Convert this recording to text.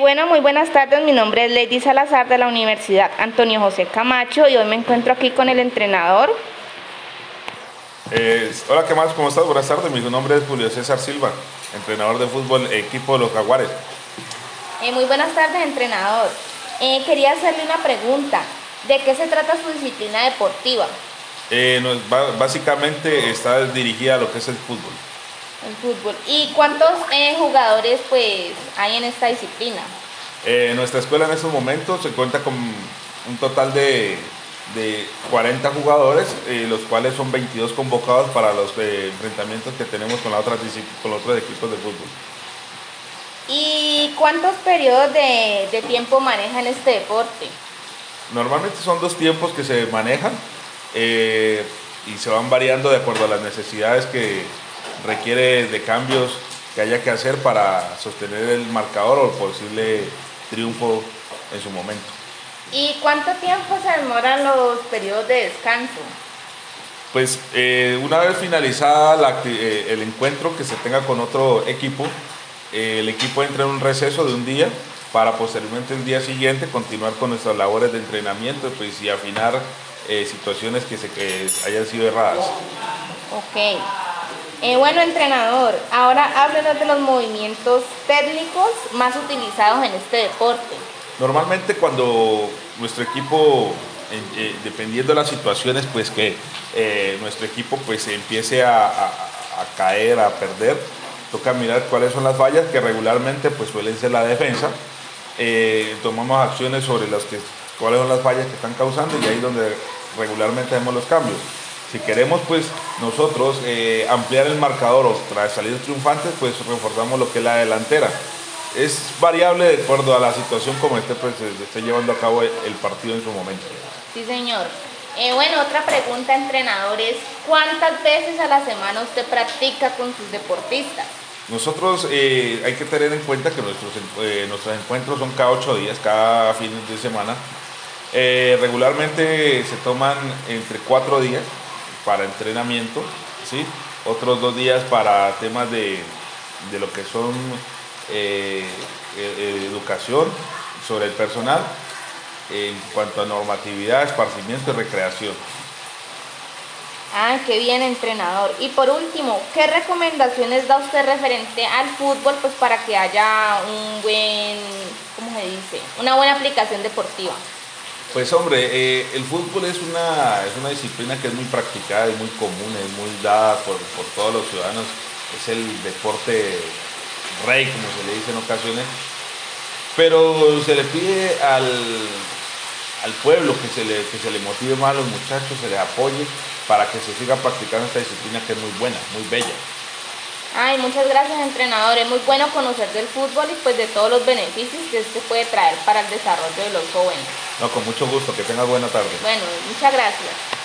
Bueno, muy buenas tardes, mi nombre es Lady Salazar de la Universidad Antonio José Camacho y hoy me encuentro aquí con el entrenador. Hola, ¿qué más? ¿Cómo estás? Buenas tardes, mi nombre es Julio César Silva, entrenador de fútbol, equipo de los Jaguares. Muy buenas tardes, entrenador. Quería hacerle una pregunta, ¿de qué se trata su disciplina deportiva? Básicamente está dirigida a lo que es el fútbol. El fútbol. ¿Y cuántos jugadores pues hay en esta disciplina? Nuestra escuela en estos momentos se cuenta con un total de 40 jugadores, los cuales son 22 convocados para los enfrentamientos que tenemos con los otros equipos de fútbol. ¿Y cuántos periodos de tiempo manejan este deporte? Normalmente son dos tiempos que se manejan y se van variando de acuerdo a las necesidades que requiere de cambios que haya que hacer para sostener el marcador o el posible triunfo en su momento. ¿Y cuánto tiempo se demoran los periodos de descanso? Pues una vez finalizada el encuentro que se tenga con otro equipo, el equipo entra en un receso de un día para posteriormente el día siguiente continuar con nuestras labores de entrenamiento pues, y afinar situaciones que hayan sido erradas. Ok. Bueno, entrenador, ahora háblenos de los movimientos técnicos más utilizados en este deporte. Normalmente cuando nuestro equipo, dependiendo de las situaciones, pues que nuestro equipo pues empiece a caer, a perder, toca mirar cuáles son las fallas que regularmente pues suelen ser la defensa. Tomamos acciones sobre cuáles son las fallas que están causando y ahí es donde regularmente hacemos los cambios. Si queremos pues nosotros ampliar el marcador o salir triunfantes, pues reforzamos lo que es la delantera. Es variable de acuerdo a la situación como pues, se esté llevando a cabo el partido en su momento. Sí, señor. Bueno, otra pregunta, entrenador, es ¿cuántas veces a la semana usted practica con sus deportistas? Nosotros hay que tener en cuenta que nuestros encuentros son cada 8 días, cada fin de semana. Regularmente se toman entre 4 días para entrenamiento, ¿sí? Otros 2 días para temas de lo que son educación sobre el personal, en cuanto a normatividad, esparcimiento y recreación. Ah, qué bien, entrenador. Y por último, ¿qué recomendaciones da usted referente al fútbol pues, para que haya una buena aplicación deportiva? Pues hombre, el fútbol es una disciplina que es muy practicada, es muy común, es muy dada por todos los ciudadanos. Es el deporte rey, como se le dice en ocasiones. Pero se le pide al pueblo que se le motive más a los muchachos, se les apoye para que se siga practicando esta disciplina que es muy buena, muy bella. Ay, muchas gracias, entrenador. Es muy bueno conocer del fútbol y pues de todos los beneficios que este puede traer para el desarrollo de los jóvenes. No, con mucho gusto. Que tengas buena tarde. Bueno, muchas gracias.